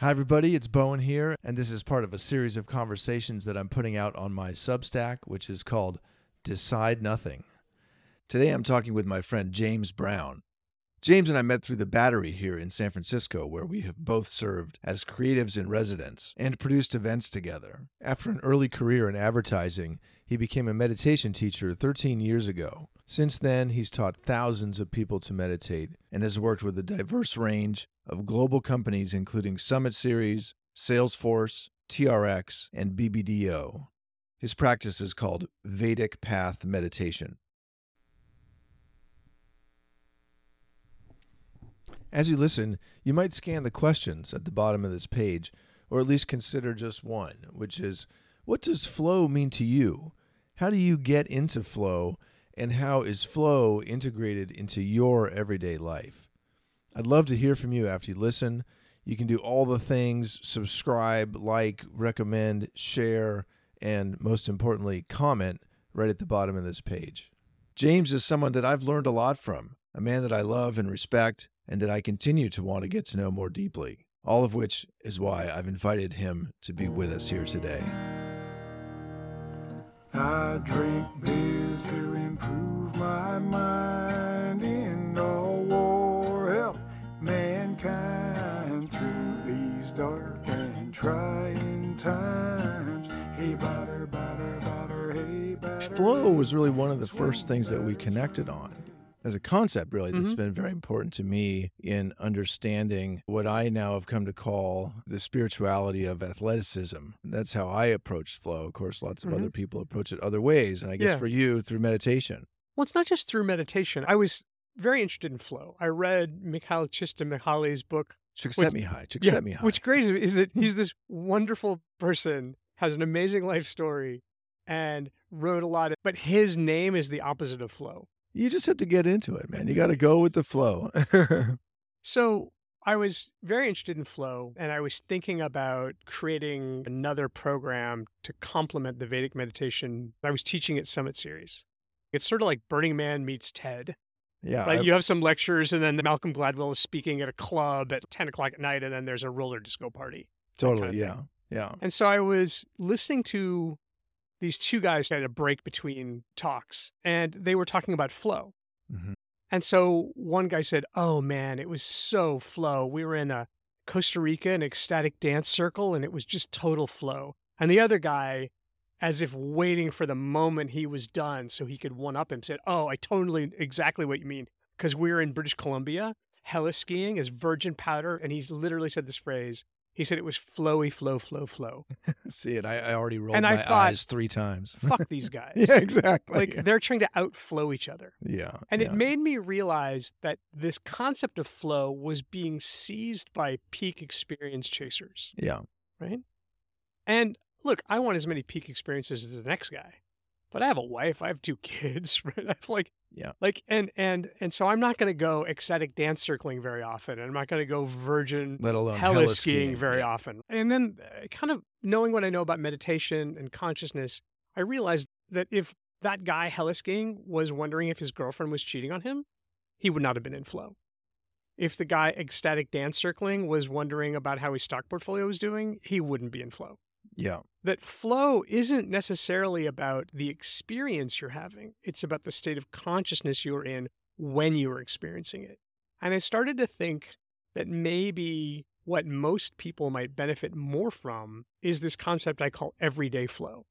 Hi everybody, it's Bowen here, and this is part of a series of conversations that I'm putting out on my Substack, which is called Decide Nothing. Today I'm talking with my friend James Brown. James and I met through the Battery here in San Francisco, where we have both served as creatives in residence and produced events together. After an early career in advertising, he became a meditation teacher 13 years ago. Since then, he's taught thousands of people to meditate and has worked with a diverse range of global companies including Summit Series, Salesforce, TRX, and BBDO. His practice is called Vedic Path Meditation. As you listen, you might scan the questions at the bottom of this page, or at least consider just one, which is, what does flow mean to you? How do you get into flow? And how is flow integrated into your everyday life? I'd love to hear from you after you listen. You can do all the things, subscribe, like, recommend, share, and most importantly, comment right at the bottom of this page. James is someone that I've learned a lot from, a man that I love and respect, and that I continue to want to get to know more deeply, all of which is why I've invited him to be with us here today. I drink beer to improve my mind in all war, help mankind through these dark and trying times. Hey, batter, batter, batter, hey, batter. Flow was really one of the first things that we connected on as a concept, really. That's been very important to me in understanding what I now have come to call the spirituality of athleticism. That's how I approach flow. Of course, lots of other people approach it other ways. And I guess for you, through meditation. Well, it's not just through meditation. I was very interested in flow. I read Mikhail Csikszentmihalyi's book. Csikszentmihalyi. What's great is that he's this wonderful person, has an amazing life story, and wrote a lot. But his name is the opposite of flow. You just have to get into it, man. You got to go with the flow. So I was very interested in flow, and I was thinking about creating another program to complement the Vedic meditation I was teaching at Summit Series. It's sort of like Burning Man meets TED. Yeah. Like you have some lectures, and then Malcolm Gladwell is speaking at a club at 10 o'clock at night, and then there's a roller disco party. Totally, kind of yeah. And so I was listening to these two guys had a break between talks, and they were talking about flow. And so one guy said, oh man, it was so flow. We were in Costa Rica, an ecstatic dance circle, and it was just total flow. And the other guy, as if waiting for the moment he was done so he could one-up him, said, oh, I totally, exactly what you mean. Because we were in British Columbia, heli skiing is virgin powder, and he's literally said this phrase. He said it was flowy, flow, flow, flow. See it. I already rolled my eyes three times. Fuck these guys. Yeah, exactly. Like they're trying to outflow each other. Yeah. And it made me realize that this concept of flow was being seized by peak experience chasers. Yeah. Right? And look, I want as many peak experiences as the next guy. But I have a wife, I have two kids, right? I have and so I'm not going to go ecstatic dance circling very often, and I'm not going to go virgin heli skiing very often. And then kind of knowing what I know about meditation and consciousness, I realized that if that guy heli skiing was wondering if his girlfriend was cheating on him, he would not have been in flow. If the guy ecstatic dance circling was wondering about how his stock portfolio was doing, he wouldn't be in flow. Yeah. That flow isn't necessarily about the experience you're having. It's about the state of consciousness you're in when you're experiencing it. And I started to think that maybe what most people might benefit more from is this concept I call everyday flow,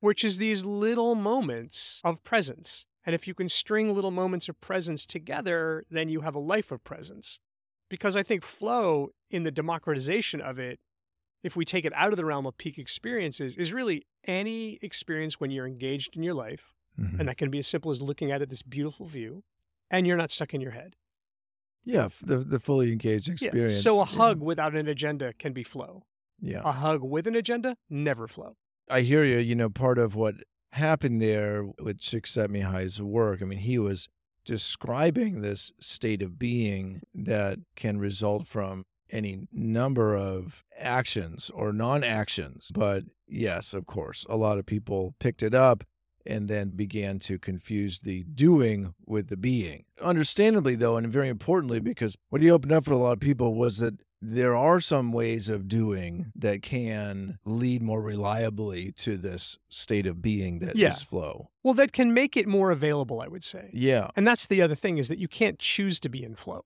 which is these little moments of presence. And if you can string little moments of presence together, then you have a life of presence. Because I think flow, in the democratization of it, if we take it out of the realm of peak experiences, is really any experience when you're engaged in your life, and that can be as simple as looking at it, this beautiful view, and you're not stuck in your head. Yeah, the fully engaged experience. Yeah. So a hug without an agenda can be flow. Yeah. A hug with an agenda, never flow. I hear you. You know, part of what happened there with Csikszentmihalyi's work, I mean, he was describing this state of being that can result from any number of actions or non-actions. But yes, of course, a lot of people picked it up and then began to confuse the doing with the being. Understandably, though, and very importantly, because what he opened up for a lot of people was that there are some ways of doing that can lead more reliably to this state of being that is flow. Well, that can make it more available, I would say. Yeah. And that's the other thing, is that you can't choose to be in flow.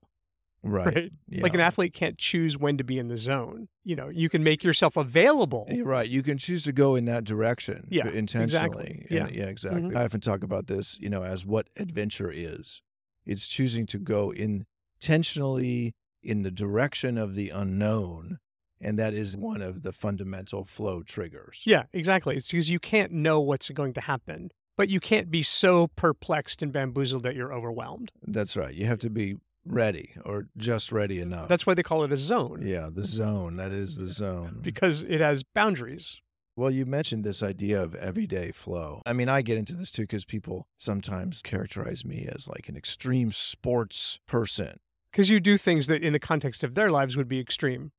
Right. Yeah. Like an athlete can't choose when to be in the zone. You know, you can make yourself available. Right. You can choose to go in that direction intentionally. Exactly. And, exactly. Mm-hmm. I often talk about this, you know, as what adventure is. It's choosing to go intentionally in the direction of the unknown. And that is one of the fundamental flow triggers. Yeah, exactly. It's because you can't know what's going to happen, but you can't be so perplexed and bamboozled that you're overwhelmed. That's right. You have to be ready, or just ready enough. That's why they call it a zone. Yeah, the zone. That is the zone. Because it has boundaries. Well, you mentioned this idea of everyday flow. I mean, I get into this too because people sometimes characterize me as like an extreme sports person. Because you do things that in the context of their lives would be extreme.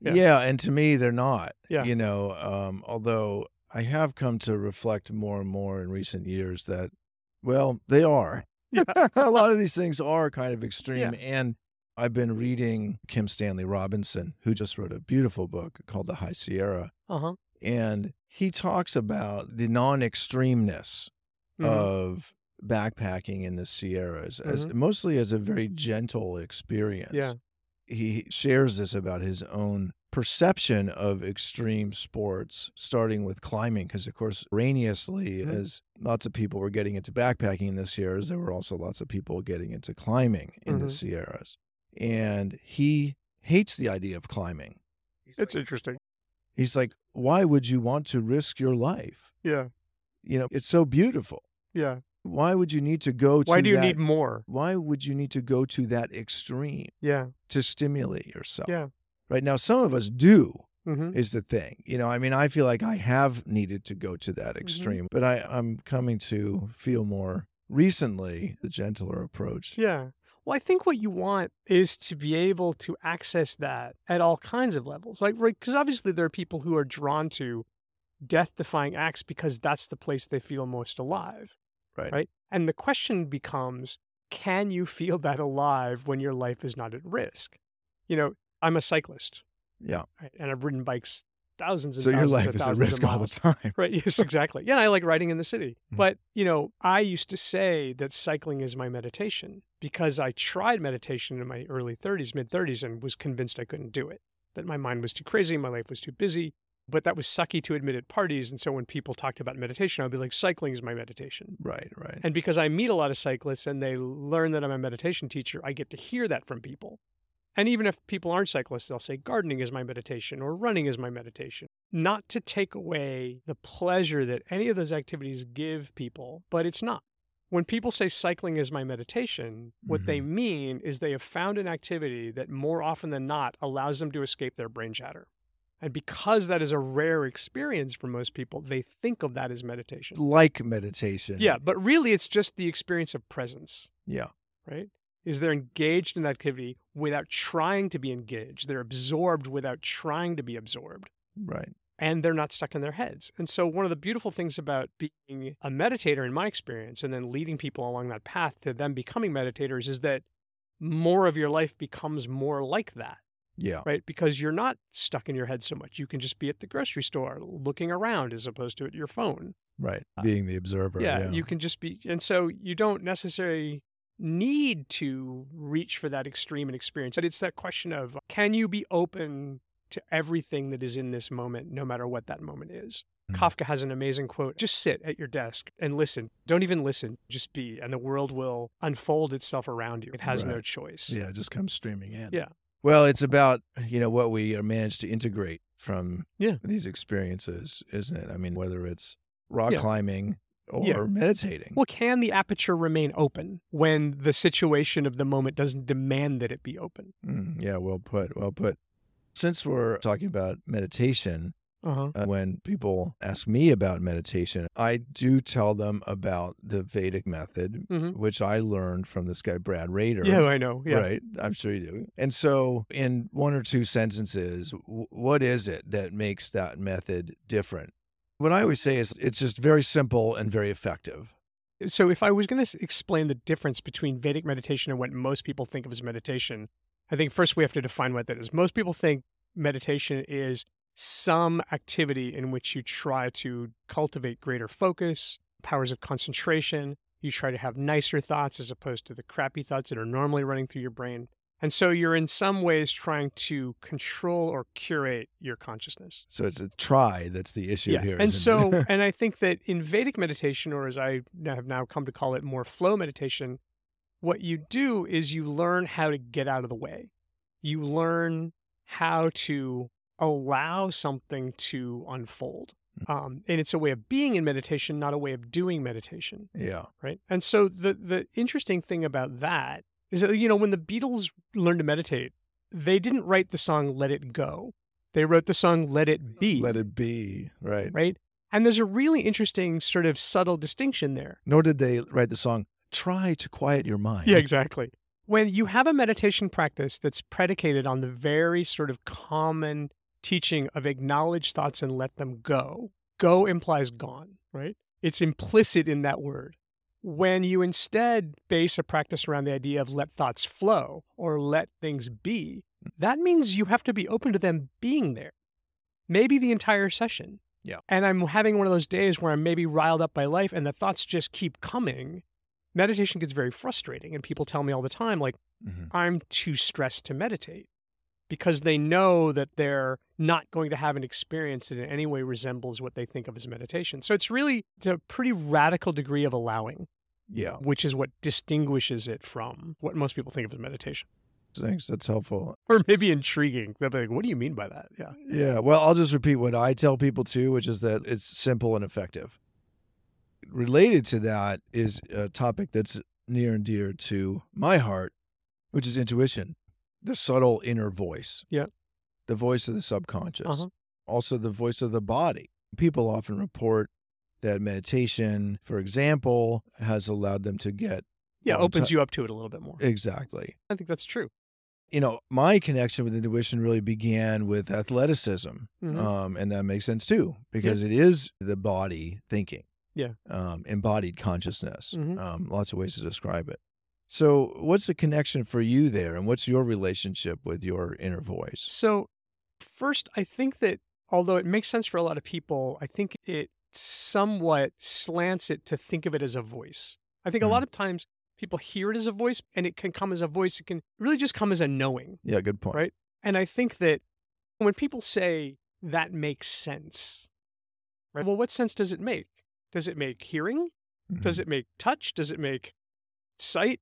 Yeah, and to me, they're not. Yeah. You know, although I have come to reflect more and more in recent years that, well, they are. Yeah. A lot of these things are kind of extreme. Yeah. And I've been reading Kim Stanley Robinson, who just wrote a beautiful book called The High Sierra. Uh-huh. And he talks about the non-extremeness of backpacking in the Sierras, as mostly as a very gentle experience. Yeah. He shares this about his own perception of extreme sports, starting with climbing, because, of course, erroneously, as lots of people were getting into backpacking in the Sierras, there were also lots of people getting into climbing in the Sierras. And he hates the idea of climbing. It's interesting. He's like, why would you want to risk your life? Yeah. You know, it's so beautiful. Yeah. Why would you need to go to need more? Why would you need to go to that extreme to stimulate yourself? Yeah. Right now, some of us do is the thing. You know, I mean, I feel like I have needed to go to that extreme, but I'm coming to feel more recently the gentler approach. Yeah. Well, I think what you want is to be able to access that at all kinds of levels, right? Because obviously there are people who are drawn to death-defying acts because that's the place they feel most alive. Right. And the question becomes, can you feel that alive when your life is not at risk? You know, I'm a cyclist. Yeah. Right? And I've ridden bikes thousands and thousands. So your life is at risk all the time. Right. Yes, exactly. Yeah. And I like riding in the city. But, you know, I used to say that cycling is my meditation because I tried meditation in my early 30s, mid 30s, and was convinced I couldn't do it, that my mind was too crazy, my life was too busy. But that was sucky to admit at parties. And so when people talked about meditation, I'd be like, cycling is my meditation. Right, right. And because I meet a lot of cyclists and they learn that I'm a meditation teacher, I get to hear that from people. And even if people aren't cyclists, they'll say gardening is my meditation or running is my meditation. Not to take away the pleasure that any of those activities give people, but it's not. When people say cycling is my meditation, what they mean is they have found an activity that more often than not allows them to escape their brain chatter. And because that is a rare experience for most people, they think of that as meditation. Like meditation. Yeah, but really it's just the experience of presence. Yeah. Right? Is they're engaged in activity without trying to be engaged. They're absorbed without trying to be absorbed. Right. And they're not stuck in their heads. And so one of the beautiful things about being a meditator in my experience and then leading people along that path to them becoming meditators is that more of your life becomes more like that. Yeah. Right? Because you're not stuck in your head so much. You can just be at the grocery store looking around as opposed to at your phone. Right. Being the observer. Yeah. You can just be. And so you don't necessarily need to reach for that extreme and experience. And it's that question of, can you be open to everything that is in this moment, no matter what that moment is? Mm-hmm. Kafka has an amazing quote, just sit at your desk and listen. Don't even listen, just be. And the world will unfold itself around you. It has no choice. Yeah. It just comes streaming in. Yeah. Well, it's about, you know, what we are managed to integrate from these experiences, isn't it? I mean, whether it's rock climbing or meditating. Well, can the aperture remain open when the situation of the moment doesn't demand that it be open? Yeah, well put, well put. Since we're talking about meditation, when people ask me about meditation, I do tell them about the Vedic method, which I learned from this guy, Brad Rader. Yeah, I know. Yeah. Right. I'm sure you do. And so in one or two sentences, what is it that makes that method different? What I always say is it's just very simple and very effective. So if I was going to explain the difference between Vedic meditation and what most people think of as meditation, I think first we have to define what that is. Most people think meditation is some activity in which you try to cultivate greater focus, powers of concentration. You try to have nicer thoughts as opposed to the crappy thoughts that are normally running through your brain. And so you're in some ways trying to control or curate your consciousness. So it's a try that's the issue here. And so, and I think that in Vedic meditation, or as I have now come to call it, more flow meditation, what you do is you learn how to get out of the way. You learn how to allow something to unfold. And it's a way of being in meditation, not a way of doing meditation. Yeah. Right. And so the interesting thing about that is that, you know, when the Beatles learned to meditate, they didn't write the song Let It Go. They wrote the song Let It Be. Let It Be, right. Right? And there's a really interesting sort of subtle distinction there. Nor did they write the song Try to Quiet Your Mind. Yeah, exactly. When you have a meditation practice that's predicated on the very sort of common teaching of acknowledge thoughts and let them go, go implies gone, right? It's implicit in that word. When you instead base a practice around the idea of let thoughts flow or let things be, that means you have to be open to them being there, maybe the entire session. Yeah. And I'm having one of those days where I'm maybe riled up by life and the thoughts just keep coming. Meditation gets very frustrating, and people tell me all the time, like, I'm too stressed to meditate, because they know that they're not going to have an experience that in any way resembles what they think of as meditation. So it's really a pretty radical degree of allowing, which is what distinguishes it from what most people think of as meditation. Thanks. That's helpful. Or maybe intriguing. They'll be like, what do you mean by that? Yeah. Yeah. Well, I'll just repeat what I tell people too, which is that it's simple and effective. Related to that is a topic that's near and dear to my heart, which is intuition. The subtle inner voice, the voice of the subconscious, also the voice of the body. People often report that meditation, for example, has allowed them to get... opens you up to it a little bit more. Exactly. I think that's true. You know, my connection with intuition really began with athleticism, and that makes sense too, because it is the body thinking, embodied consciousness, lots of ways to describe it. So what's the connection for you there, and what's your relationship with your inner voice? So first, I think that although it makes sense for a lot of people, I think it somewhat slants it to think of it as a voice. I think a lot of times people hear it as a voice, and it can come as a voice. It can really just come as a knowing. Yeah, good point. Right? And I think that when people say, that makes sense, right? Well, what sense does it make? Does it make hearing? Does it make touch? Does it make sight?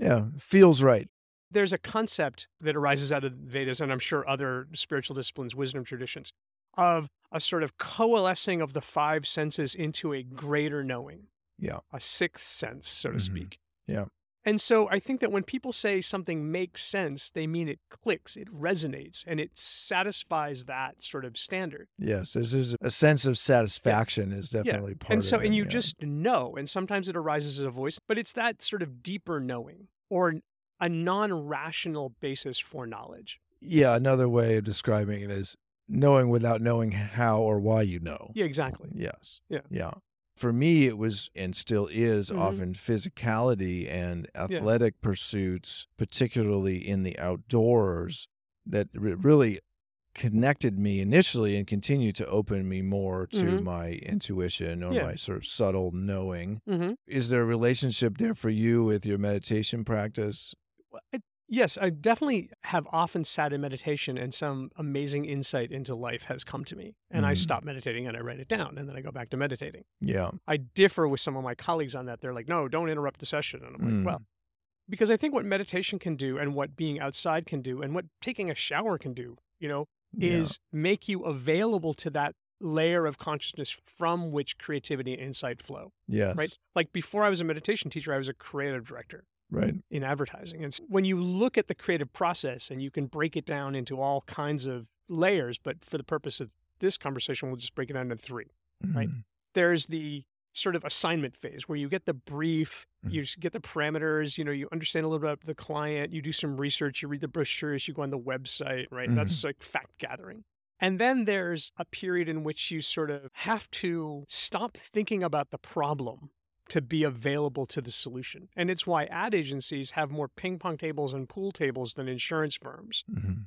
Yeah, feels right. There's a concept that arises out of Vedas, and I'm sure other spiritual disciplines, wisdom traditions, of a sort of coalescing of the five senses into a greater knowing. Yeah. A sixth sense, so to speak. Yeah. And so I think that when people say something makes sense, they mean it clicks, it resonates, and it satisfies that sort of standard. Yes, this is a sense of satisfaction is definitely part of it. And you just know, and sometimes it arises as a voice, but it's that sort of deeper knowing or a non-rational basis for knowledge. Yeah, another way of describing it is knowing without knowing how or why you know. Yeah, exactly. Yes. Yeah. Yeah. For me, it was and still is often physicality and athletic pursuits, particularly in the outdoors, that really connected me initially and continued to open me more to my intuition or my sort of subtle knowing. Is there a relationship there for you with your meditation practice? Yes, I definitely have often sat in meditation and some amazing insight into life has come to me. And I stop meditating and I write it down and then I go back to meditating. Yeah. I differ with some of my colleagues on that. They're like, no, don't interrupt the session. And I'm like, well, because I think what meditation can do and what being outside can do and what taking a shower can do, you know, is make you available to that layer of consciousness from which creativity and insight flow. Yes. Right? Like before I was a meditation teacher, I was a creative director. Right. In advertising. And when you look at the creative process and you can break it down into all kinds of layers, but for the purpose of this conversation, we'll just break it down into three, right? There's the sort of assignment phase where you get the brief, you get the parameters, you know, you understand a little bit about the client, you do some research, you read the brochures, you go on the website, right? That's like fact gathering. And then there's a period in which you sort of have to stop thinking about the problem to be available to the solution. And it's why ad agencies have more ping pong tables and pool tables than insurance firms,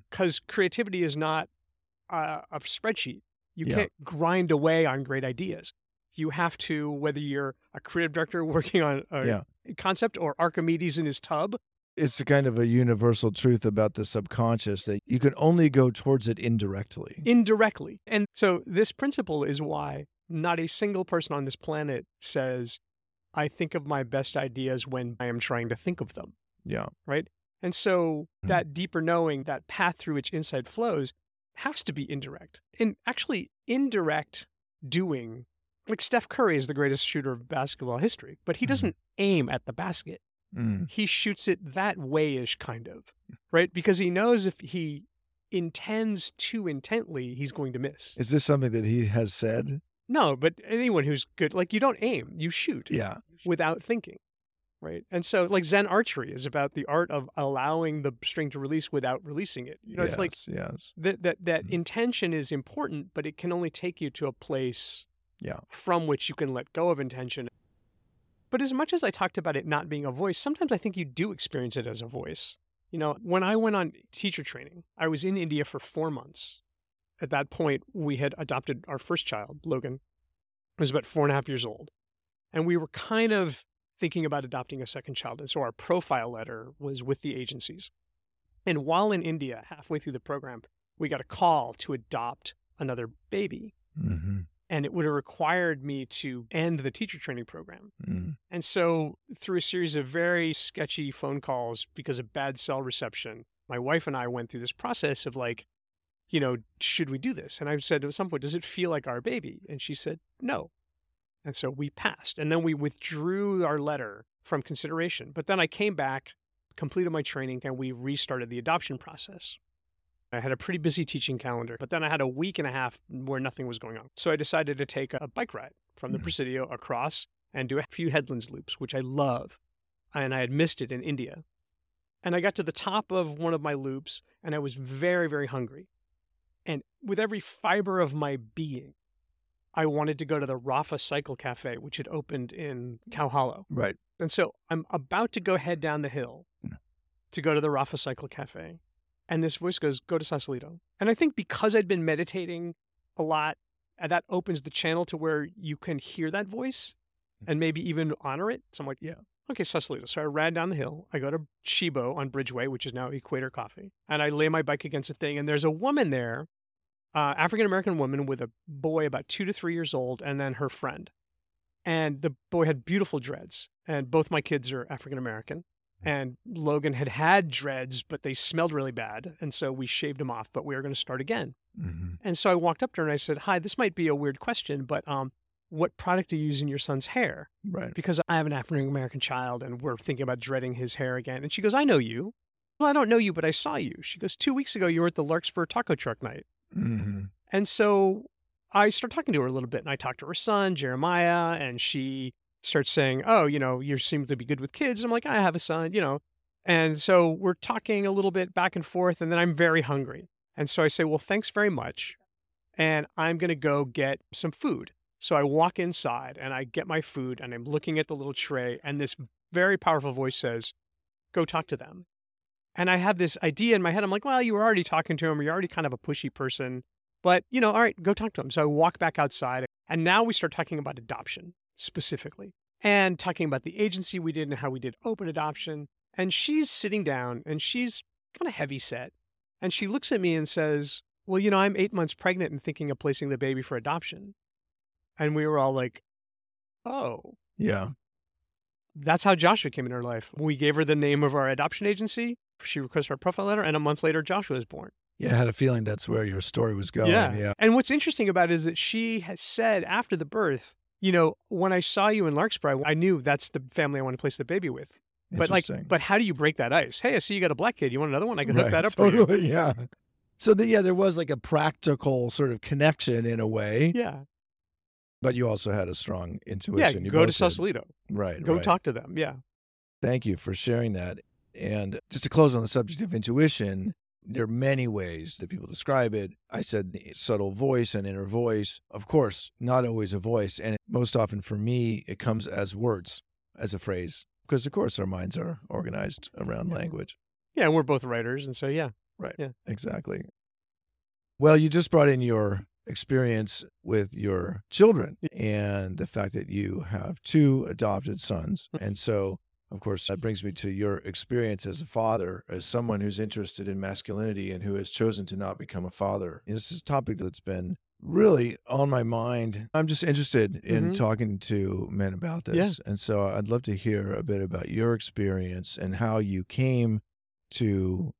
because creativity is not a spreadsheet. You can't grind away on great ideas. You have to, whether you're a creative director working on a concept or Archimedes in his tub. It's a kind of a universal truth about the subconscious that you can only go towards it indirectly. Indirectly. And so this principle is why not a single person on this planet says, I think of my best ideas when I am trying to think of them. Yeah. Right? And so that deeper knowing, that path through which insight flows, has to be indirect. And actually, indirect doing, like Steph Curry is the greatest shooter of basketball history, but he doesn't aim at the basket. He shoots it that way-ish, kind of, right? Because he knows if he intends too intently, he's going to miss. Is this something that he has said? No, but anyone who's good, like, you don't aim, you shoot without thinking, right? And so, like, Zen archery is about the art of allowing the string to release without releasing it. You know, it's like that intention is important, but it can only take you to a place from which you can let go of intention. But as much as I talked about it not being a voice, sometimes I think you do experience it as a voice. You know, when I went on teacher training, I was in India for 4 months. At that point, we had adopted our first child, Logan, who was about 4.5 years old. And we were kind of thinking about adopting a second child. And so our profile letter was with the agencies. And while in India, halfway through the program, we got a call to adopt another baby. And it would have required me to end the teacher training program. And so through a series of very sketchy phone calls because of bad cell reception, my wife and I went through this process of like, you know, should we do this? And I said at some point, does it feel like our baby? And she said, no. And so we passed. And then we withdrew our letter from consideration. But then I came back, completed my training, and we restarted the adoption process. I had a pretty busy teaching calendar, but then I had a week and a half where nothing was going on. So I decided to take a bike ride from the Presidio across and do a few headlands loops, which I love. And I had missed it in India. And I got to the top of one of my loops, and I was very, very hungry. And with every fiber of my being, I wanted to go to the Rafa Cycle Cafe, which had opened in Cow Hollow. Right. And so I'm about to go head down the hill to go to the Rafa Cycle Cafe. And this voice goes, go to Sausalito. And I think because I'd been meditating a lot, that opens the channel to where you can hear that voice and maybe even honor it. So I'm like, okay, Sausalito. So I ran down the hill. I go to Chibo on Bridgeway, which is now Equator Coffee. And I lay my bike against a thing. And there's a woman there, African-American woman with a boy about 2 to 3 years old, and then her friend. And the boy had beautiful dreads. And both my kids are African-American. And Logan had had dreads, but they smelled really bad. And so we shaved them off, but we were going to start again. And so I walked up to her and I said, hi, this might be a weird question, but what product do you use in your son's hair? Right. Because I have an African-American child and we're thinking about dreading his hair again. And she goes, I know you. Well, I don't know you, but I saw you. She goes, 2 weeks ago, you were at the Larkspur taco truck night. And so I start talking to her a little bit. And I talked to her son, Jeremiah, and she starts saying, oh, you know, you seem to be good with kids. And I'm like, I have a son, you know. And so we're talking a little bit back and forth, and then I'm very hungry. And so I say, well, thanks very much. And I'm going to go get some food. So I walk inside, and I get my food, and I'm looking at the little tray, and this very powerful voice says, go talk to them. And I have this idea in my head. I'm like, well, you were already talking to him. You're already kind of a pushy person. But, you know, all right, go talk to him. So I walk back outside, and now we start talking about adoption specifically, and talking about the agency we did and how we did open adoption. And she's sitting down, and she's kind of heavy set. And she looks at me and says, well, you know, I'm 8 months pregnant and thinking of placing the baby for adoption. And we were all like, oh. Yeah. That's how Joshua came into her life. We gave her the name of our adoption agency. She requested our profile letter, and a month later, Joshua was born. Yeah, I had a feeling that's where your story was going. Yeah. And what's interesting about it is that she has said after the birth, you know, when I saw you in Larkspur, I knew that's the family I want to place the baby with. But like, but how do you break that ice? Hey, I see you got a black kid. You want another one? I can hook that up for you. Yeah. So there was like a practical sort of connection in a way. Yeah. But you also had a strong intuition. Yeah, go to Sausalito. Right. Go talk to them. Yeah. Thank you for sharing that. And just to close on the subject of intuition, there are many ways that people describe it. I said subtle voice and inner voice. Of course, not always a voice. And most often for me, it comes as words, as a phrase, because of course our minds are organized around language. Yeah, and we're both writers, and so right. Yeah, exactly. Well, you just brought in your experience with your children and the fact that you have two adopted sons. And so, of course, that brings me to your experience as a father, as someone who's interested in masculinity and who has chosen to not become a father. And this is a topic that's been really on my mind. I'm just interested in talking to men about this. Yeah. And so I'd love to hear a bit about your experience and how you came to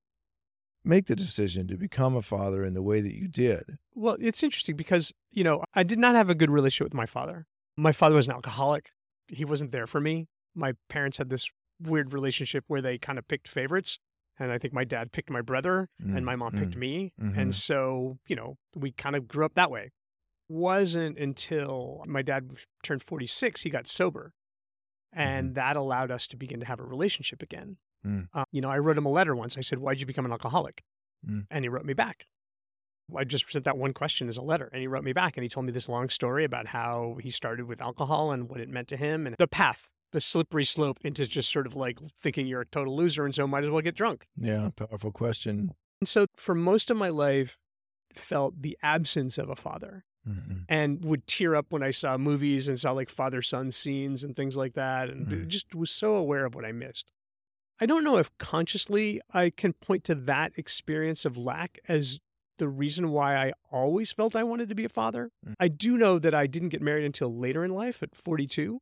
make the decision to become a father in the way that you did. Well, it's interesting because, you know, I did not have a good relationship with my father. My father was an alcoholic. He wasn't there for me. My parents had this weird relationship where they kind of picked favorites. And I think my dad picked my brother and my mom picked me. Mm-hmm. And so, you know, we kind of grew up that way. Wasn't until my dad turned 46, he got sober. And that allowed us to begin to have a relationship again. You know, I wrote him a letter once. I said, "Why'd you become an alcoholic?" And he wrote me back. I just sent that one question as a letter, and he wrote me back, and he told me this long story about how he started with alcohol and what it meant to him, and the path, the slippery slope into just sort of like thinking you're a total loser, and so might as well get drunk. Yeah, powerful question. And so for most of my life, felt the absence of a father. And would tear up when I saw movies and saw like father-son scenes and things like that, and just was so aware of what I missed. I don't know if consciously I can point to that experience of lack as the reason why I always felt I wanted to be a father. I do know that I didn't get married until later in life at 42.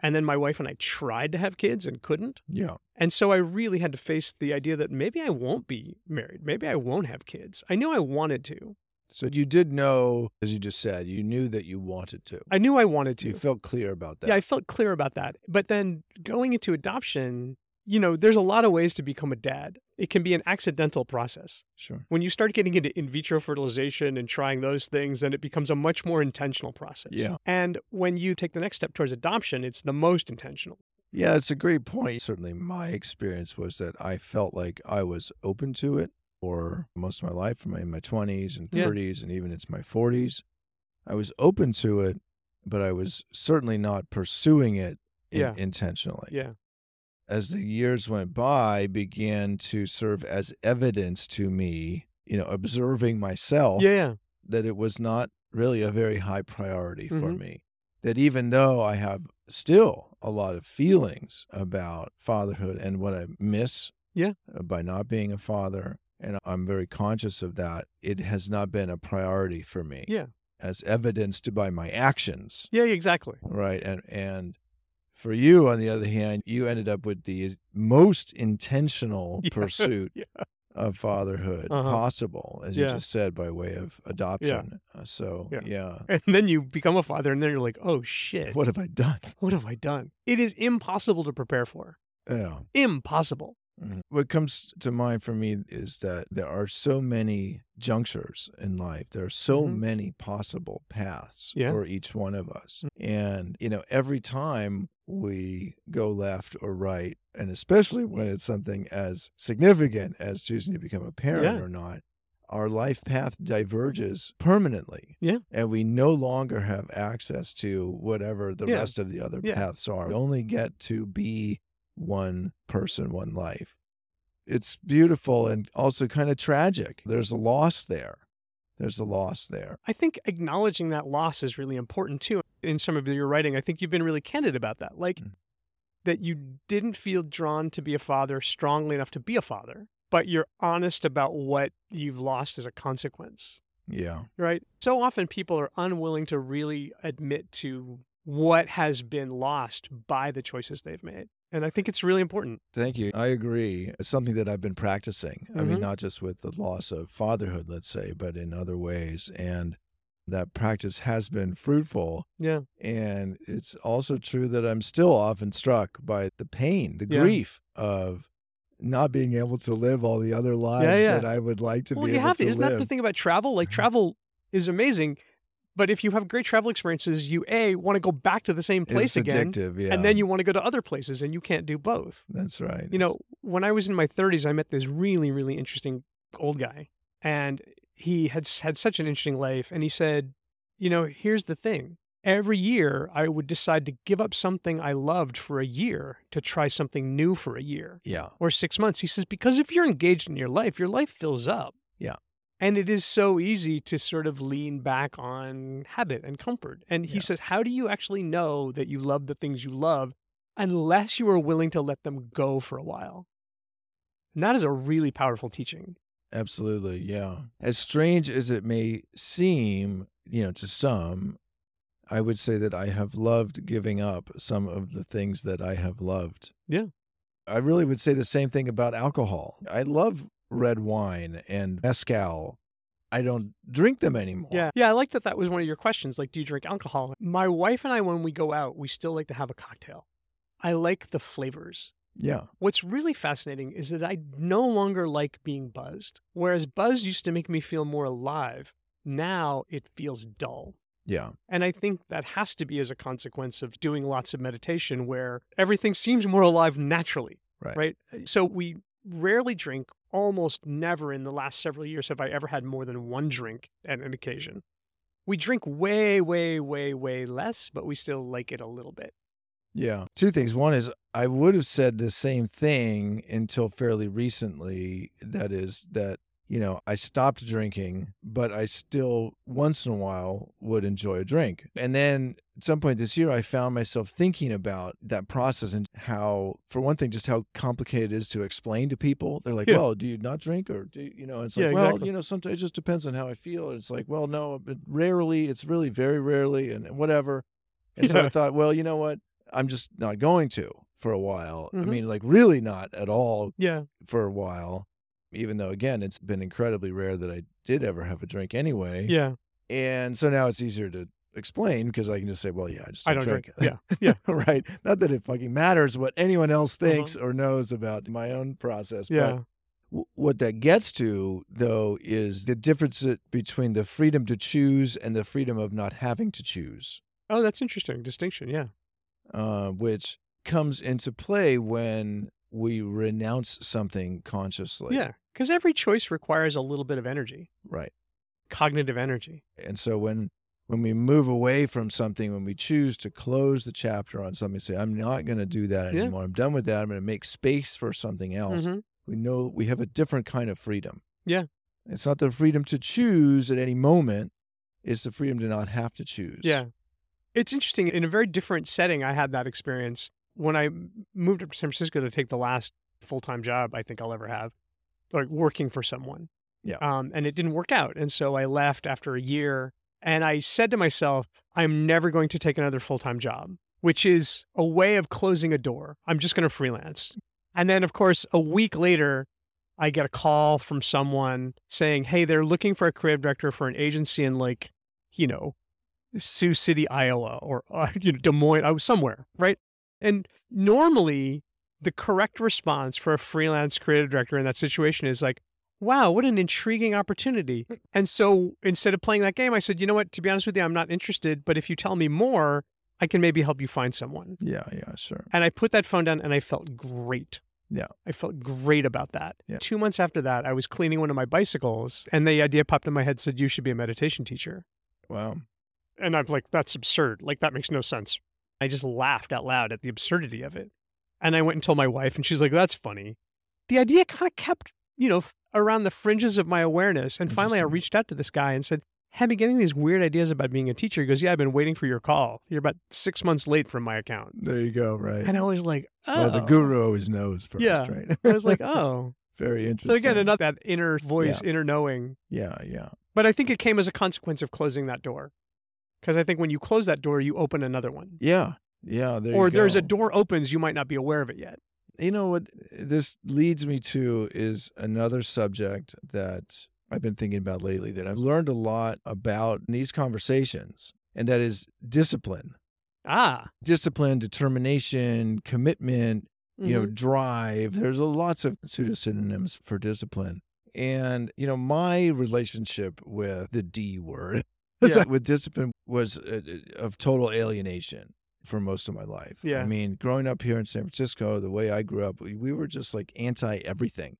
And then my wife and I tried to have kids and couldn't. Yeah. And so I really had to face the idea that maybe I won't be married. Maybe I won't have kids. I knew I wanted to. So you did know, as you just said, you knew that you wanted to. I knew I wanted to. You felt clear about that. Yeah, I felt clear about that. But then going into adoption, you know, there's a lot of ways to become a dad. It can be an accidental process. Sure. When you start getting into in vitro fertilization and trying those things, then it becomes a much more intentional process. Yeah. And when you take the next step towards adoption, it's the most intentional. Yeah, it's a great point. Certainly my experience was that I felt like I was open to it for most of my life, from in my 20s and 30s and even into my 40s. I was open to it, but I was certainly not pursuing it intentionally. Yeah. As the years went by, began to serve as evidence to me, you know, observing myself that it was not really a very high priority for me. That even though I have still a lot of feelings about fatherhood and what I miss by not being a father, and I'm very conscious of that, it has not been a priority for me. Yeah. As evidenced by my actions. Yeah, exactly. Right. And for you, on the other hand, you ended up with the most intentional pursuit of fatherhood possible, as you just said, by way of adoption. Yeah. And then you become a father, and then you're like, oh, shit. What have I done? What have I done? It is impossible to prepare for. Yeah. Impossible. Mm-hmm. What comes to mind for me is that there are so many junctures in life. There are so many possible paths for each one of us. And, you know, every time we go left or right, and especially when it's something as significant as choosing to become a parent or not, our life path diverges permanently. Yeah. And we no longer have access to whatever the rest of the other paths are. We only get to be one person, one life. It's beautiful and also kind of tragic. There's a loss there. I think acknowledging that loss is really important too. In some of your writing, I think you've been really candid about that, like that you didn't feel drawn to be a father strongly enough to be a father, but you're honest about what you've lost as a consequence. Yeah. Right? So often people are unwilling to really admit to what has been lost by the choices they've made. And I think it's really important. Thank you. I agree. It's something that I've been practicing. I mean, not just with the loss of fatherhood, let's say, but in other ways. And that practice has been fruitful. Yeah. And it's also true that I'm still often struck by the pain, the grief of not being able to live all the other lives that I would like to be able to live. Isn't that the thing about travel? Like, travel is amazing. But if you have great travel experiences, you, A, want to go back to the same place again. It's addictive, yeah. And then you want to go to other places, and you can't do both. That's right. You know, when I was in my 30s, I met this really, really interesting old guy. And he had such an interesting life. And he said, you know, here's the thing. every year I would decide to give up something I loved for a year to try something new for a year. Yeah. Or 6 months. He says, because if you're engaged in your life fills up. Yeah. And it is so easy to sort of lean back on habit and comfort. And he says, how do you actually know that you love the things you love unless you are willing to let them go for a while? And that is a really powerful teaching. Absolutely, yeah. As strange as it may seem, to some, I would say that I have loved giving up some of the things that I have loved. Yeah. I really would say the same thing about alcohol. I love red wine and mezcal. I don't drink them anymore. Yeah. Yeah, I like that was one of your questions. Like, do you drink alcohol? My wife and I, when we go out, we still like to have a cocktail. I like the flavors. Yeah. What's really fascinating is that I no longer like being buzzed. Whereas buzz used to make me feel more alive, now it feels dull. Yeah. And I think that has to be as a consequence of doing lots of meditation where everything seems more alive naturally. Right? So we rarely drink. Almost never in the last several years have I ever had more than one drink at an occasion. We drink way, way, way, way less, but we still like it a little bit. Yeah. Two things. One is I would have said the same thing until fairly recently. That is that, I stopped drinking, but I still once in a while would enjoy a drink. And then at some point this year, I found myself thinking about that process and how, for one thing, just how complicated it is to explain to people. They're like, well, do you not drink? Or do you, it's like, sometimes it just depends on how I feel. And it's like, well, no, but rarely, it's really very rarely and whatever. And so I thought, well, you know what? I'm just not going to for a while. Mm-hmm. I mean, like really not at all for a while, even though, again, it's been incredibly rare that I did ever have a drink anyway. Yeah. And so now it's easier to explain because I can just say, well, yeah, I just don't drink. Yeah. Right. Not that it fucking matters what anyone else thinks or knows about my own process. Yeah. But what that gets to, though, is the difference between the freedom to choose and the freedom of not having to choose. Oh, that's interesting. Distinction. Yeah. Which comes into play when we renounce something consciously. Yeah, because every choice requires a little bit of energy. Right. Cognitive energy. And so when we move away from something, when we choose to close the chapter on something, say, I'm not going to do that anymore. I'm done with that. I'm going to make space for something else. Mm-hmm. We know we have a different kind of freedom. Yeah. It's not the freedom to choose at any moment. It's the freedom to not have to choose. Yeah. It's interesting. In a very different setting, I had that experience. When I moved up to San Francisco to take the last full-time job I think I'll ever have, like working for someone. Yeah. And it didn't work out. And so I left after a year and I said to myself, I'm never going to take another full-time job, which is a way of closing a door. I'm just going to freelance. And then, of course, a week later, I get a call from someone saying, hey, they're looking for a creative director for an agency in like, Sioux City, Iowa, or Des Moines. I was somewhere, right? And normally, the correct response for a freelance creative director in that situation is like, wow, what an intriguing opportunity. And so instead of playing that game, I said, you know what, to be honest with you, I'm not interested, but if you tell me more, I can maybe help you find someone. Yeah, sure. And I put that phone down and I felt great. Yeah. I felt great about that. Yeah. 2 months after that, I was cleaning one of my bicycles and the idea popped in my head, said, you should be a meditation teacher. Wow. And I'm like, that's absurd. Like, that makes no sense. I just laughed out loud at the absurdity of it. And I went and told my wife, and she's like, that's funny. The idea kind of kept, around the fringes of my awareness. And finally, I reached out to this guy and said, hey, I've been getting these weird ideas about being a teacher. He goes, yeah, I've been waiting for your call. You're about 6 months late from my account. There you go, right. And I was like, oh. Well, the guru always knows first, right? I was like, oh. Very interesting. So again, another that inner voice, inner knowing. Yeah. But I think it came as a consequence of closing that door. Because I think when you close that door, you open another one. Yeah, there you go. Or there's a door opens, you might not be aware of it yet. You know what this leads me to is another subject that I've been thinking about lately that I've learned a lot about in these conversations, and that is discipline. Discipline, determination, commitment, drive. There's lots of pseudo-synonyms for discipline. And, my relationship with the D word, with discipline was of total alienation for most of my life. Yeah. I mean, growing up here in San Francisco, the way I grew up, we were just like anti-everything.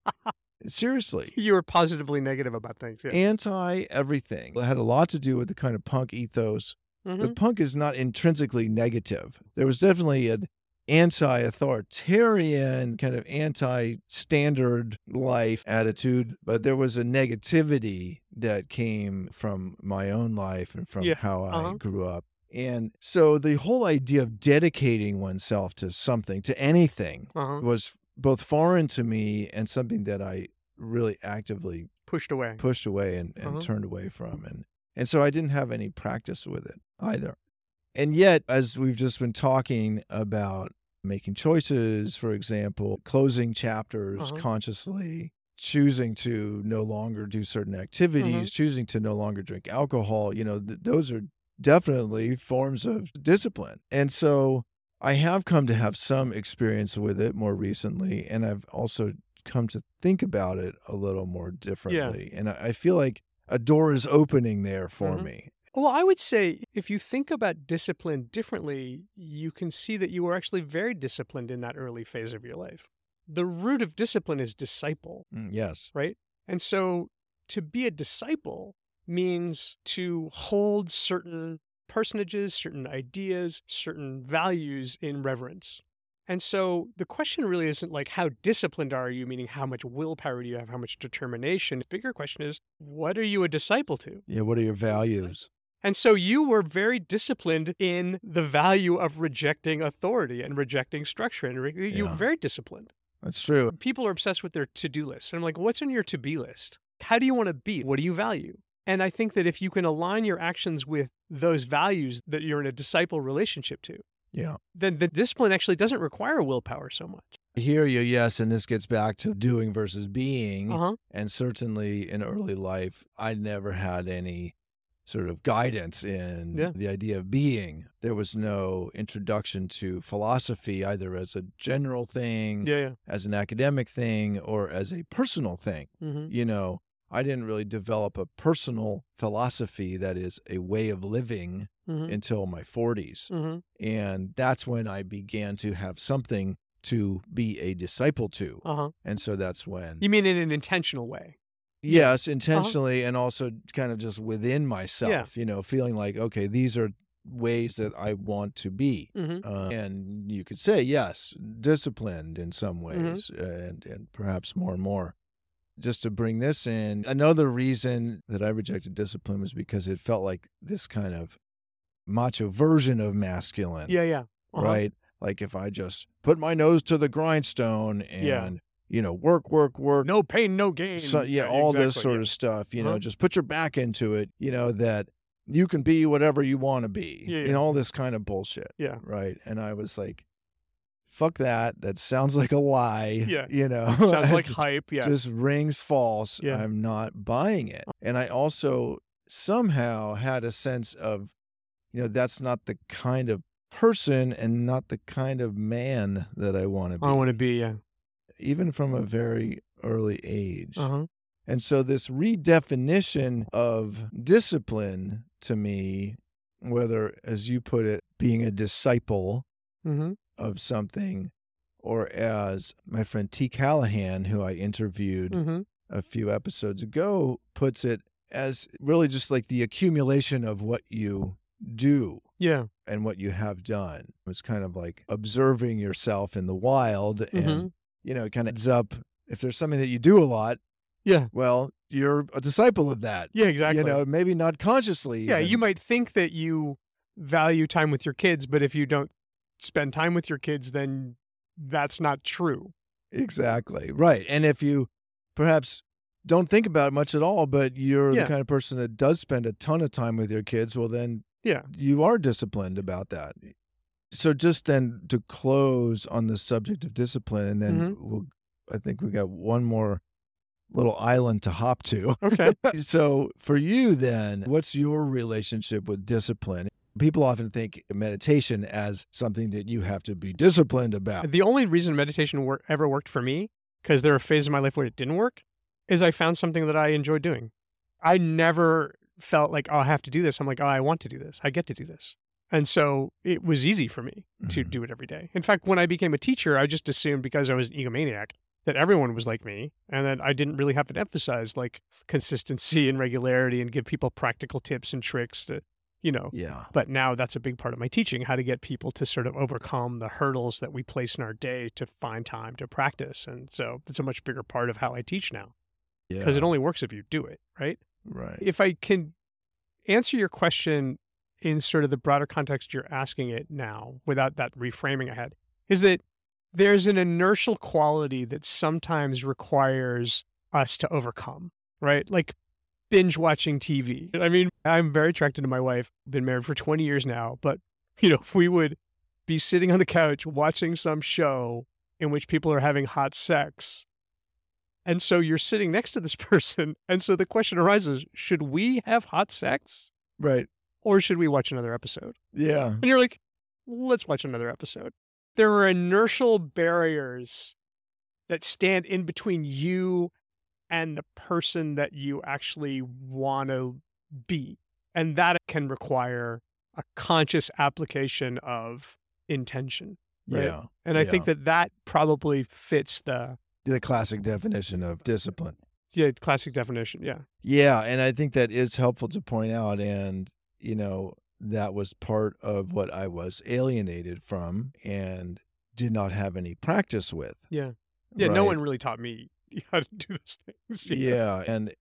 Seriously. You were positively negative about things. Yeah. Anti-everything. It had a lot to do with the kind of punk ethos Mm-hmm. The punk is not intrinsically negative. There was definitely an anti-authoritarian, kind of anti-standard life attitude, but there was a negativity that came from my own life and from how I grew up. And so the whole idea of dedicating oneself to something, to anything, was both foreign to me and something that I really actively pushed away and turned away from. And so I didn't have any practice with it either. And yet, as we've just been talking about making choices, for example, closing chapters consciously, choosing to no longer do certain activities, choosing to no longer drink alcohol, you know, those are definitely forms of discipline. And so I have come to have some experience with it more recently, and I've also come to think about it a little more differently. Yeah. And I feel like a door is opening there for me. Well, I would say if you think about discipline differently, you can see that you were actually very disciplined in that early phase of your life. The root of discipline is disciple. Yes. Right? And so to be a disciple means to hold certain personages, certain ideas, certain values in reverence. And so the question really isn't like, how disciplined are you? Meaning, how much willpower do you have? How much determination? The bigger question is, what are you a disciple to? Yeah, what are your values? And so you were very disciplined in the value of rejecting authority and rejecting structure. And you were very disciplined. That's true. People are obsessed with their to-do list. And I'm like, what's on your to-be list? How do you want to be? What do you value? And I think that if you can align your actions with those values that you're in a disciple relationship to, then the discipline actually doesn't require willpower so much. I hear you, yes, and this gets back to doing versus being. And certainly in early life, I never had any sort of guidance in the idea of being. There was no introduction to philosophy, either as a general thing, as an academic thing, or as a personal thing. You know, I didn't really develop a personal philosophy that is a way of living until my 40s. And that's when I began to have something to be a disciple to. And so that's when... You mean in an intentional way? Yes, intentionally, and also kind of just within myself, you know, feeling like, okay, these are ways that I want to be. And you could say, yes, disciplined in some ways, and perhaps more and more. Just to bring this in, another reason that I rejected discipline was because it felt like this kind of macho version of masculine. Right? Like if I just put my nose to the grindstone and, you know, work. No pain, no gain. So, exactly. This sort of stuff, you know, just put your back into it, you know, that you can be whatever you want to be and all this kind of bullshit. Right? And I was like, fuck that. That sounds like a lie. You know, sounds like hype. Just rings false. I'm not buying it. And I also somehow had a sense of, you know, that's not the kind of person and not the kind of man that I want to be. I want to be, even from a very early age. And so this redefinition of discipline to me, whether, as you put it, being a disciple of something, or as my friend T. Callahan, who I interviewed a few episodes ago, puts it, as really just like the accumulation of what you do and what you have done. It's kind of like observing yourself in the wild, and, you know, it kind of ends up, if there's something that you do a lot, well, you're a disciple of that. You know, maybe not consciously. You might think that you value time with your kids, but if you don't spend time with your kids, then that's not true. Exactly. Right. And if you perhaps don't think about it much at all, but you're the kind of person that does spend a ton of time with your kids, well, then you are disciplined about that. So just then to close on the subject of discipline, and then I think we got one more little island to hop to. Okay. So for you then, what's your relationship with discipline? People often think of meditation as something that you have to be disciplined about. The only reason meditation ever worked for me, because there are phases in my life where it didn't work, is I found something that I enjoy doing. I never felt like, oh, I have to do this. I'm like, oh, I want to do this. I get to do this. And so it was easy for me to do it every day. In fact, when I became a teacher, I just assumed, because I was an egomaniac, that everyone was like me, and that I didn't really have to emphasize like consistency and regularity and give people practical tips and tricks to you know. Yeah. But now that's a big part of my teaching, how to get people to sort of overcome the hurdles that we place in our day to find time to practice. And so it's a much bigger part of how I teach now. Yeah. Because it only works if you do it, right? Right. If I can answer your question in sort of the broader context you're asking it now, without that reframing I had, is that there's an inertial quality that sometimes requires us to overcome, right? Like binge watching TV. I mean, I'm very attracted to my wife, been married for 20 years now, but you know, if we would be sitting on the couch watching some show in which people are having hot sex. And so you're sitting next to this person. And so the question arises, should we have hot sex? Right. Or should we watch another episode? Yeah. And you're like, let's watch another episode. There are inertial barriers that stand in between you and the person that you actually want to be. And that can require a conscious application of intention. Right? Yeah. And I think that probably fits the classic definition of discipline. Yeah, classic definition, yeah. Yeah, and I think that is helpful to point out. And, you know, that was part of what I was alienated from and did not have any practice with. Yeah. Yeah, right? No one really taught me how to do those things. Yeah. And,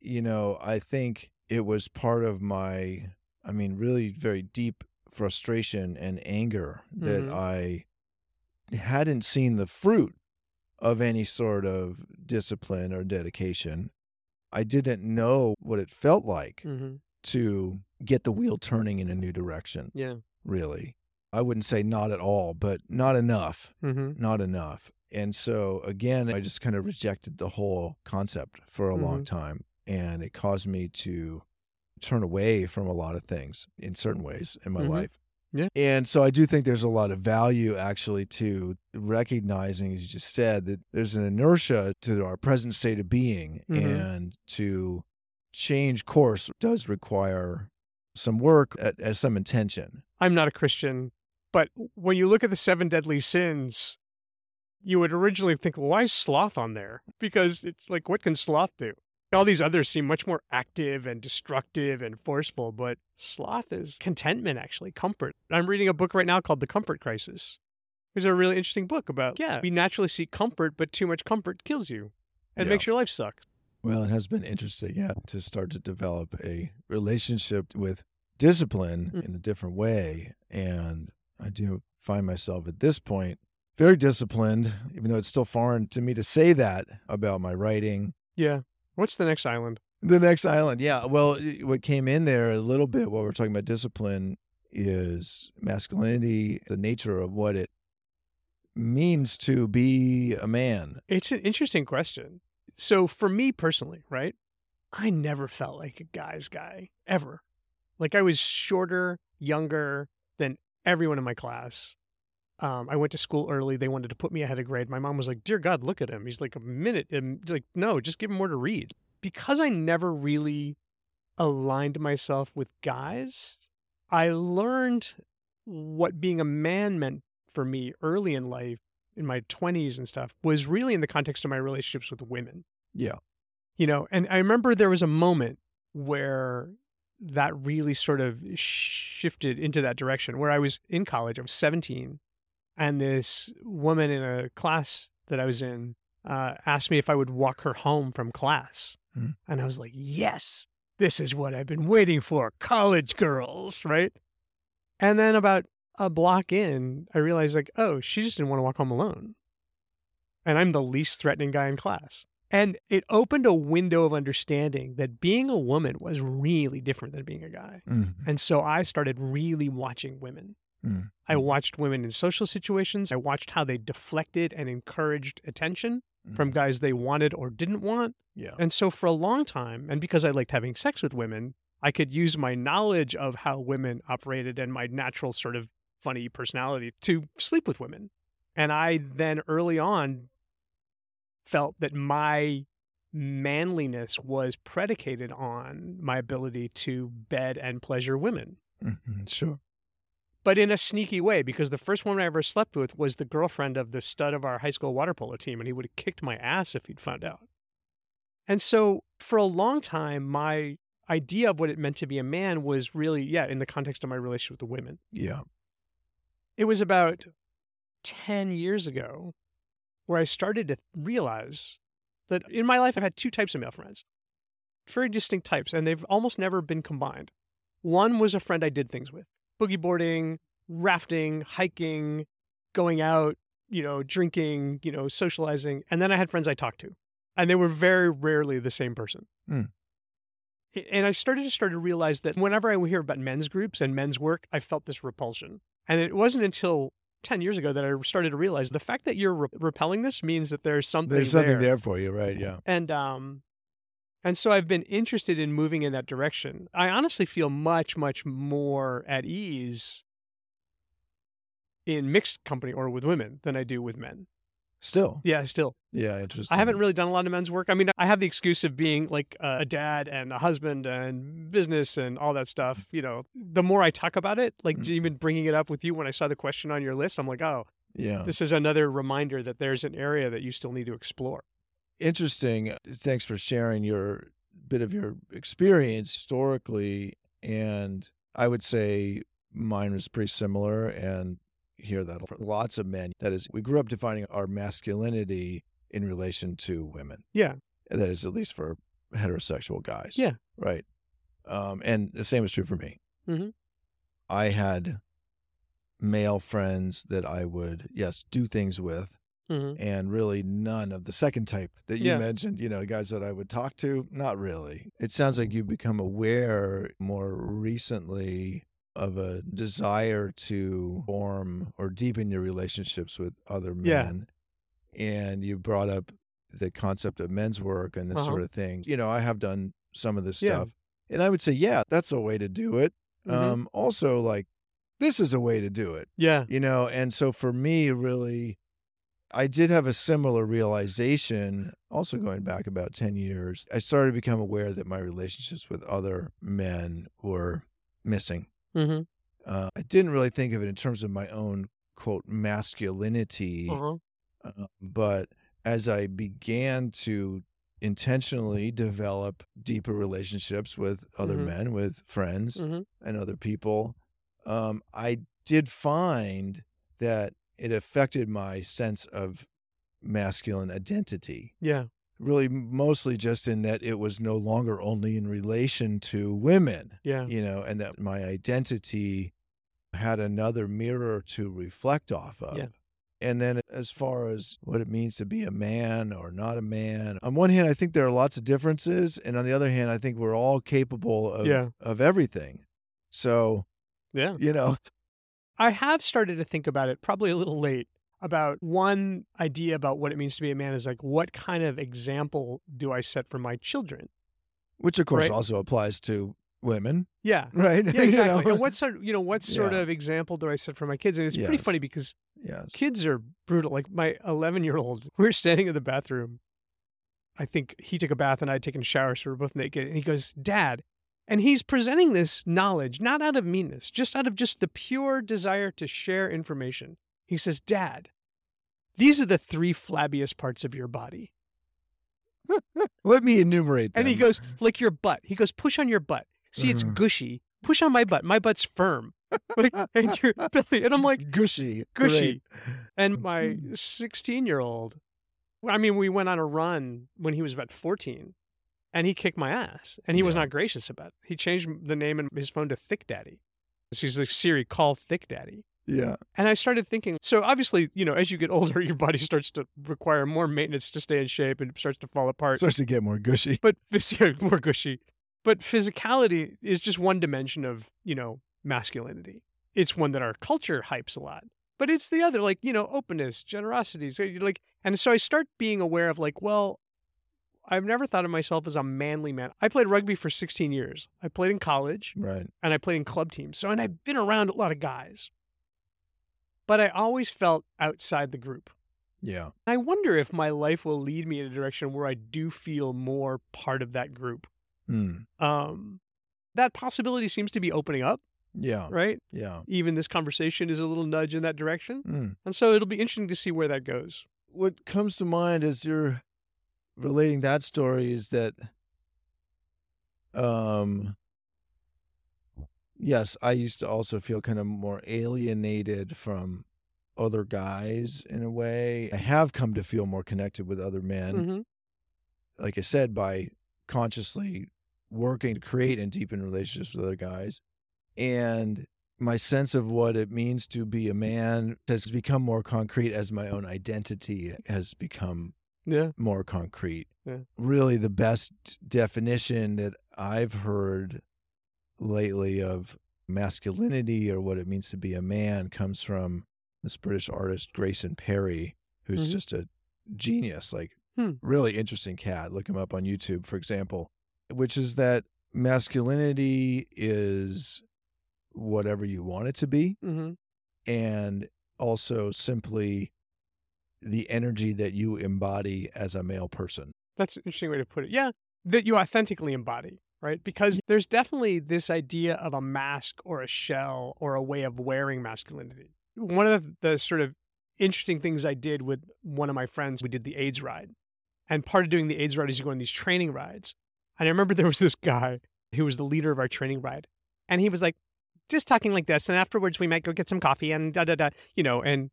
you know, I think it was part of my, I mean, really very deep frustration and anger that I hadn't seen the fruit of any sort of discipline or dedication. I didn't know what it felt like to get the wheel turning in a new direction. Yeah. Really. I wouldn't say not at all, but not enough. Mm-hmm. Not enough. And so, again, I just kind of rejected the whole concept for a long time. And it caused me to turn away from a lot of things in certain ways in my life. Yeah. And so I do think there's a lot of value actually to recognizing, as you just said, that there's an inertia to our present state of being, and to change course does require some work as some intention. I'm not a Christian, but when you look at the 7 deadly sins, you would originally think, well, why is sloth on there? Because it's like, what can sloth do? All these others seem much more active and destructive and forceful, but sloth is contentment, actually, comfort. I'm reading a book right now called The Comfort Crisis. It's a really interesting book about, we naturally seek comfort, but too much comfort kills you and makes your life suck. Well, it has been interesting, to start to develop a relationship with discipline in a different way. And I do find myself at this point very disciplined, even though it's still foreign to me to say that about my writing. Yeah. What's the next island? The next island, yeah. Well, what came in there a little bit while we're talking about discipline is masculinity, the nature of what it means to be a man. It's an interesting question. So for me personally, right, I never felt like a guy's guy, ever. Like I was shorter, younger than everyone in my class. I went to school early. They wanted to put me ahead of grade. My mom was like, dear God, look at him. He's like a minute. And like, no, just give him more to read. Because I never really aligned myself with guys, I learned what being a man meant for me early in life, in my 20s and stuff, was really in the context of my relationships with women. Yeah. You know, and I remember there was a moment where that really sort of shifted into that direction, where I was in college. I was 17. And this woman in a class that I was in asked me if I would walk her home from class. And I was like, yes, this is what I've been waiting for, college girls, right? And then about a block in, I realized like, oh, she just didn't want to walk home alone. And I'm the least threatening guy in class. And it opened a window of understanding that being a woman was really different than being a guy. And so I started really watching women. I watched women in social situations. I watched how they deflected and encouraged attention from guys they wanted or didn't want. Yeah. And so for a long time, and because I liked having sex with women, I could use my knowledge of how women operated and my natural sort of funny personality to sleep with women. And I then early on felt that my manliness was predicated on my ability to bed and pleasure women. Sure. But in a sneaky way, because the first woman I ever slept with was the girlfriend of the stud of our high school water polo team, and he would have kicked my ass if he'd found out. And so for a long time, my idea of what it meant to be a man was really, in the context of my relationship with the women. Yeah. It was about 10 years ago where I started to realize that in my life I've had two types of male friends, very distinct types, and they've almost never been combined. One was a friend I did things with, boogie boarding, rafting, hiking, going out, drinking, socializing. And then I had friends I talked to, and they were very rarely the same person. Mm. And I started to realize that whenever I would hear about men's groups and men's work, I felt this repulsion. And it wasn't until 10 years ago that I started to realize the fact that you're repelling this means that there's something there for you, right? Yeah. And so I've been interested in moving in that direction. I honestly feel much, much more at ease in mixed company or with women than I do with men. Still? Yeah, still. Yeah, interesting. I haven't really done a lot of men's work. I mean, I have the excuse of being like a dad and a husband and business and all that stuff. The more I talk about it, like even bringing it up with you when I saw the question on your list, I'm like, oh, yeah, this is another reminder that there's an area that you still need to explore. Interesting. Thanks for sharing your bit of your experience historically. And I would say mine was pretty similar, and hear that from lots of men. That is, we grew up defining our masculinity in relation to women. Yeah. That is, at least for heterosexual guys. Yeah. Right. And the same is true for me. Mm-hmm. I had male friends that I would, do things with, mm-hmm. and really none of the second type that you mentioned, guys that I would talk to, not really. It sounds like you've become aware more recently of a desire to form or deepen your relationships with other men. Yeah. And you brought up the concept of men's work and this sort of thing. I have done some of this stuff. And I would say, that's a way to do it. Mm-hmm. Also, like, this is a way to do it. Yeah. And so for me, really, I did have a similar realization, also going back about 10 years. I started to become aware that my relationships with other men were missing. Mm-hmm. I didn't really think of it in terms of my own, quote, masculinity. Uh-huh. But as I began to intentionally develop deeper relationships with other mm-hmm. men, with friends mm-hmm. and other people, I did find that it affected my sense of masculine identity. Yeah. Really, mostly just in that it was no longer only in relation to women, and that my identity had another mirror to reflect off of. Yeah. And then as far as what it means to be a man or not a man, on one hand, I think there are lots of differences. And on the other hand, I think we're all capable of everything. So, I have started to think about it, probably a little late, about one idea about what it means to be a man is like, what kind of example do I set for my children? Which, of course, also applies to women. Yeah. Right? Yeah, exactly. And what sort of example do I set for my kids? And it's pretty funny because kids are brutal. Like my 11-year-old, we were standing in the bathroom. I think he took a bath and I had taken a shower, so we were both naked. And he goes, "Dad." And he's presenting this knowledge, not out of meanness, just out of just the pure desire to share information. He says, "Dad, these are the three flabbiest parts of your body." Let me enumerate them. And he goes, "Like your butt." He goes, "Push on your butt. See, it's gushy. Push on my butt. My butt's firm." Like, and your belly. And I'm like, gushy. Great. And my 16-year-old, we went on a run when he was about 14, and he kicked my ass. And he was not gracious about it. He changed the name in his phone to Thick Daddy. So he's like, "Siri, call Thick Daddy." Yeah. And I started thinking, so obviously, as you get older, your body starts to require more maintenance to stay in shape and starts to fall apart. Starts to get more gushy. But physicality is just one dimension of, masculinity. It's one that our culture hypes a lot. But it's the other, like, openness, generosity. So and so I start being aware of like, well, I've never thought of myself as a manly man. I played rugby for 16 years. I played in college. Right. And I played in club teams. So, and I've been around a lot of guys. But I always felt outside the group. Yeah. I wonder if my life will lead me in a direction where I do feel more part of that group. Mm. That possibility seems to be opening up. Yeah. Right? Yeah. Even this conversation is a little nudge in that direction. Mm. And so it'll be interesting to see where that goes. What comes to mind as you're relating that story is that Yes, I used to also feel kind of more alienated from other guys in a way. I have come to feel more connected with other men. Mm-hmm. Like I said, by consciously working to create and deepen relationships with other guys. And my sense of what it means to be a man has become more concrete as my own identity has become more concrete. Yeah. Really the best definition that I've heard lately of masculinity or what it means to be a man comes from this British artist, Grayson Perry, who's just a genius, really interesting cat. Look him up on YouTube, for example, which is that masculinity is whatever you want it to be. Mm-hmm. And also simply the energy that you embody as a male person. That's an interesting way to put it. Yeah. That you authentically embody, right? Because there's definitely this idea of a mask or a shell or a way of wearing masculinity. One of the sort of interesting things I did with one of my friends, we did the AIDS ride. And part of doing the AIDS ride is you go on these training rides. And I remember there was this guy who was the leader of our training ride. And he was like, just talking like this. And afterwards, we might go get some coffee and da-da-da, you know. And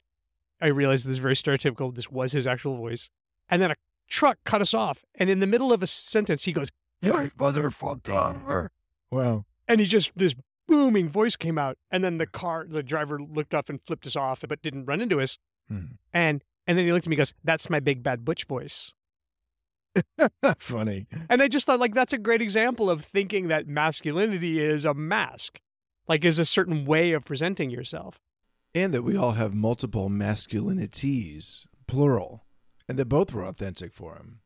I realized this is very stereotypical. This was his actual voice. And then a truck cut us off. And in the middle of a sentence, he goes, "Hey, motherfucker." Wow. And he just, this booming voice came out. And then the driver looked up and flipped us off, but didn't run into us. And then he looked at me and goes, "That's my big bad butch voice." Funny. And I just thought, like, that's a great example of thinking that masculinity is a mask, like is a certain way of presenting yourself. And that we all have multiple masculinities, plural, and that both were authentic for him.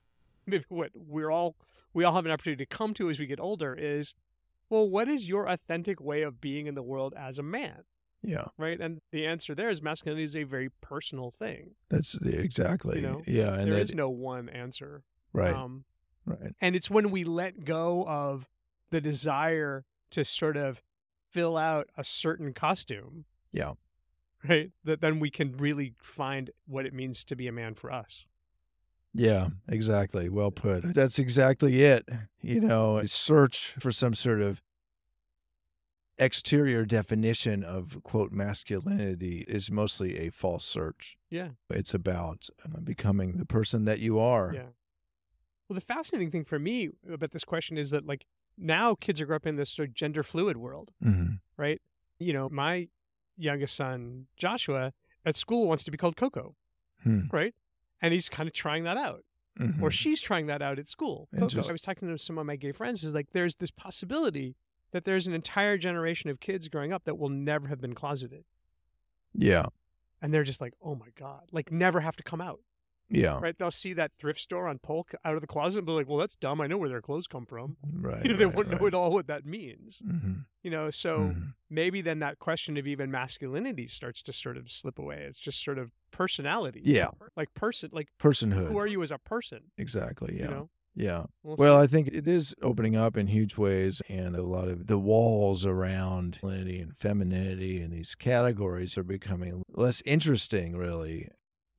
What we all have an opportunity to come to as we get older is, well, what is your authentic way of being in the world as a man? Yeah. Right? And the answer there is masculinity is a very personal thing. Exactly. You know? Yeah. And there is no one answer. Right. Right. And it's when we let go of the desire to sort of fill out a certain costume. Yeah. Right? That then we can really find what it means to be a man for us. Yeah, exactly. Well put. That's exactly it. You know, search for some sort of exterior definition of, quote, masculinity is mostly a false search. Yeah. It's about becoming the person that you are. Yeah. Well, the fascinating thing for me about this question is that, like, now kids are growing up in this sort of gender fluid world, right? You know, my youngest son, Joshua, at school wants to be called Coco, right? And he's kind of trying that out. Mm-hmm. Or she's trying that out at school. Coco. I was talking to some of my gay friends, is like, there's this possibility that there's an entire generation of kids growing up that will never have been closeted. Yeah. And they're just like, oh my God, like never have to come out. Yeah. Right? They'll see that thrift store on Polk out of the closet and be like, well, that's dumb. I know where their clothes come from. Right. You know, they wouldn't know at all what that means. Mm-hmm. You know, so maybe then that question of even masculinity starts to sort of slip away. It's just sort of personality. Yeah. Like personhood. Who are you as a person? Exactly. Yeah. You know? Yeah. Well, I think it is opening up in huge ways, and a lot of the walls around masculinity and femininity and these categories are becoming less interesting, really.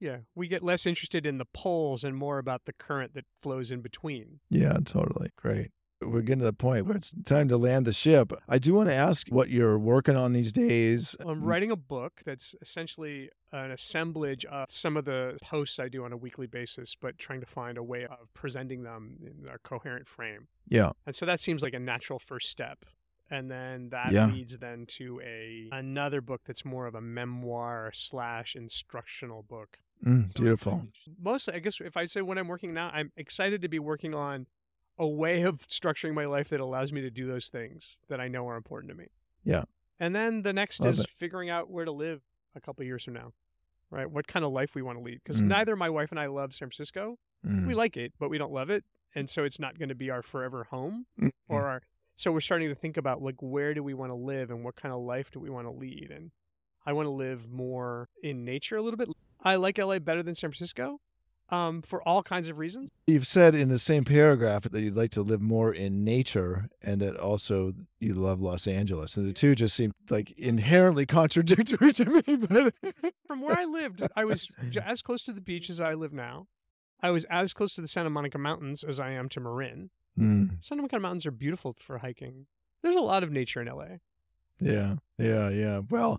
Yeah, we get less interested in the poles and more about the current that flows in between. Yeah, totally. Great. We're getting to the point where it's time to land the ship. I do want to ask what you're working on these days. I'm writing a book that's essentially an assemblage of some of the posts I do on a weekly basis, but trying to find a way of presenting them in a coherent frame. Yeah. And so that seems like a natural first step. And then that leads then to another book that's more of a memoir / instructional book. So beautiful. Mostly, I guess if I say what I'm working now, I'm excited to be working on a way of structuring my life that allows me to do those things that I know are important to me. Yeah. And then the next is figuring out where to live a couple of years from now, right? What kind of life we want to lead. Because neither my wife and I love San Francisco. We like it, but we don't love it. And so it's not going to be our forever home or our... So we're starting to think about, like, where do we want to live and what kind of life do we want to lead? And I want to live more in nature a little bit. I like LA better than San Francisco for all kinds of reasons. You've said in the same paragraph that you'd like to live more in nature and that also you love Los Angeles. And the two just seem like inherently contradictory to me. But from where I lived, I was as close to the beach as I live now. I was as close to the Santa Monica Mountains as I am to Marin. Santa Monica Mountains are beautiful for hiking. There's a lot of nature in LA. Yeah. Well,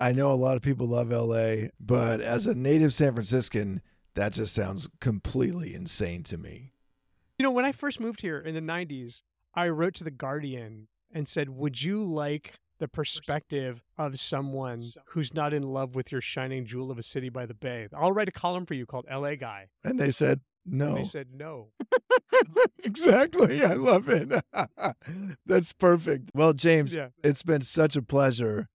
I know a lot of people love LA, but as a native San Franciscan, that just sounds completely insane to me. You know, when I first moved here in the 90s, I wrote to The Guardian and said, would you like the perspective of someone who's not in love with your shining jewel of a city by the bay? I'll write a column for you called LA Guy. And they said, no. And they said, no. Exactly. I love it. That's perfect. Well, James, It's been such a pleasure.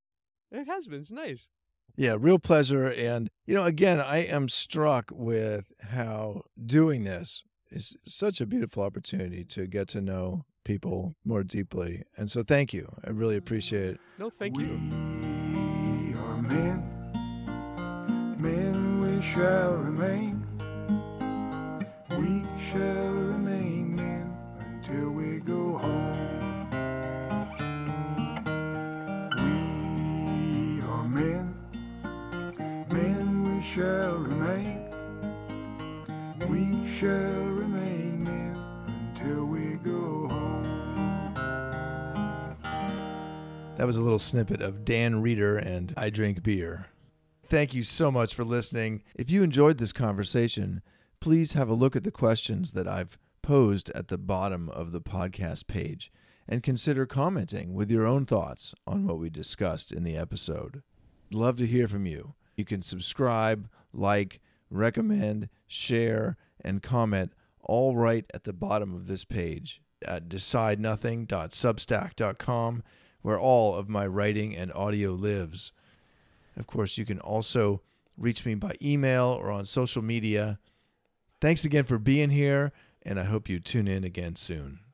It has been. It's nice. Yeah, real pleasure. And, you know, again, I am struck with how doing this is such a beautiful opportunity to get to know people more deeply. And so thank you. I really appreciate it. No, thank you. We are men. Men we shall remain. We shall remain men until we go home. We are men. Men we shall remain. We shall remain men until we go home. That was a little snippet of Dan Reeder and I Drink Beer. Thank you so much for listening. If you enjoyed this conversation, please have a look at the questions that I've posed at the bottom of the podcast page and consider commenting with your own thoughts on what we discussed in the episode. Love to hear from you. You can subscribe, like, recommend, share, and comment all right at the bottom of this page at decidenothing.substack.com, where all of my writing and audio lives. Of course, you can also reach me by email or on social media. Thanks again for being here, and I hope you tune in again soon.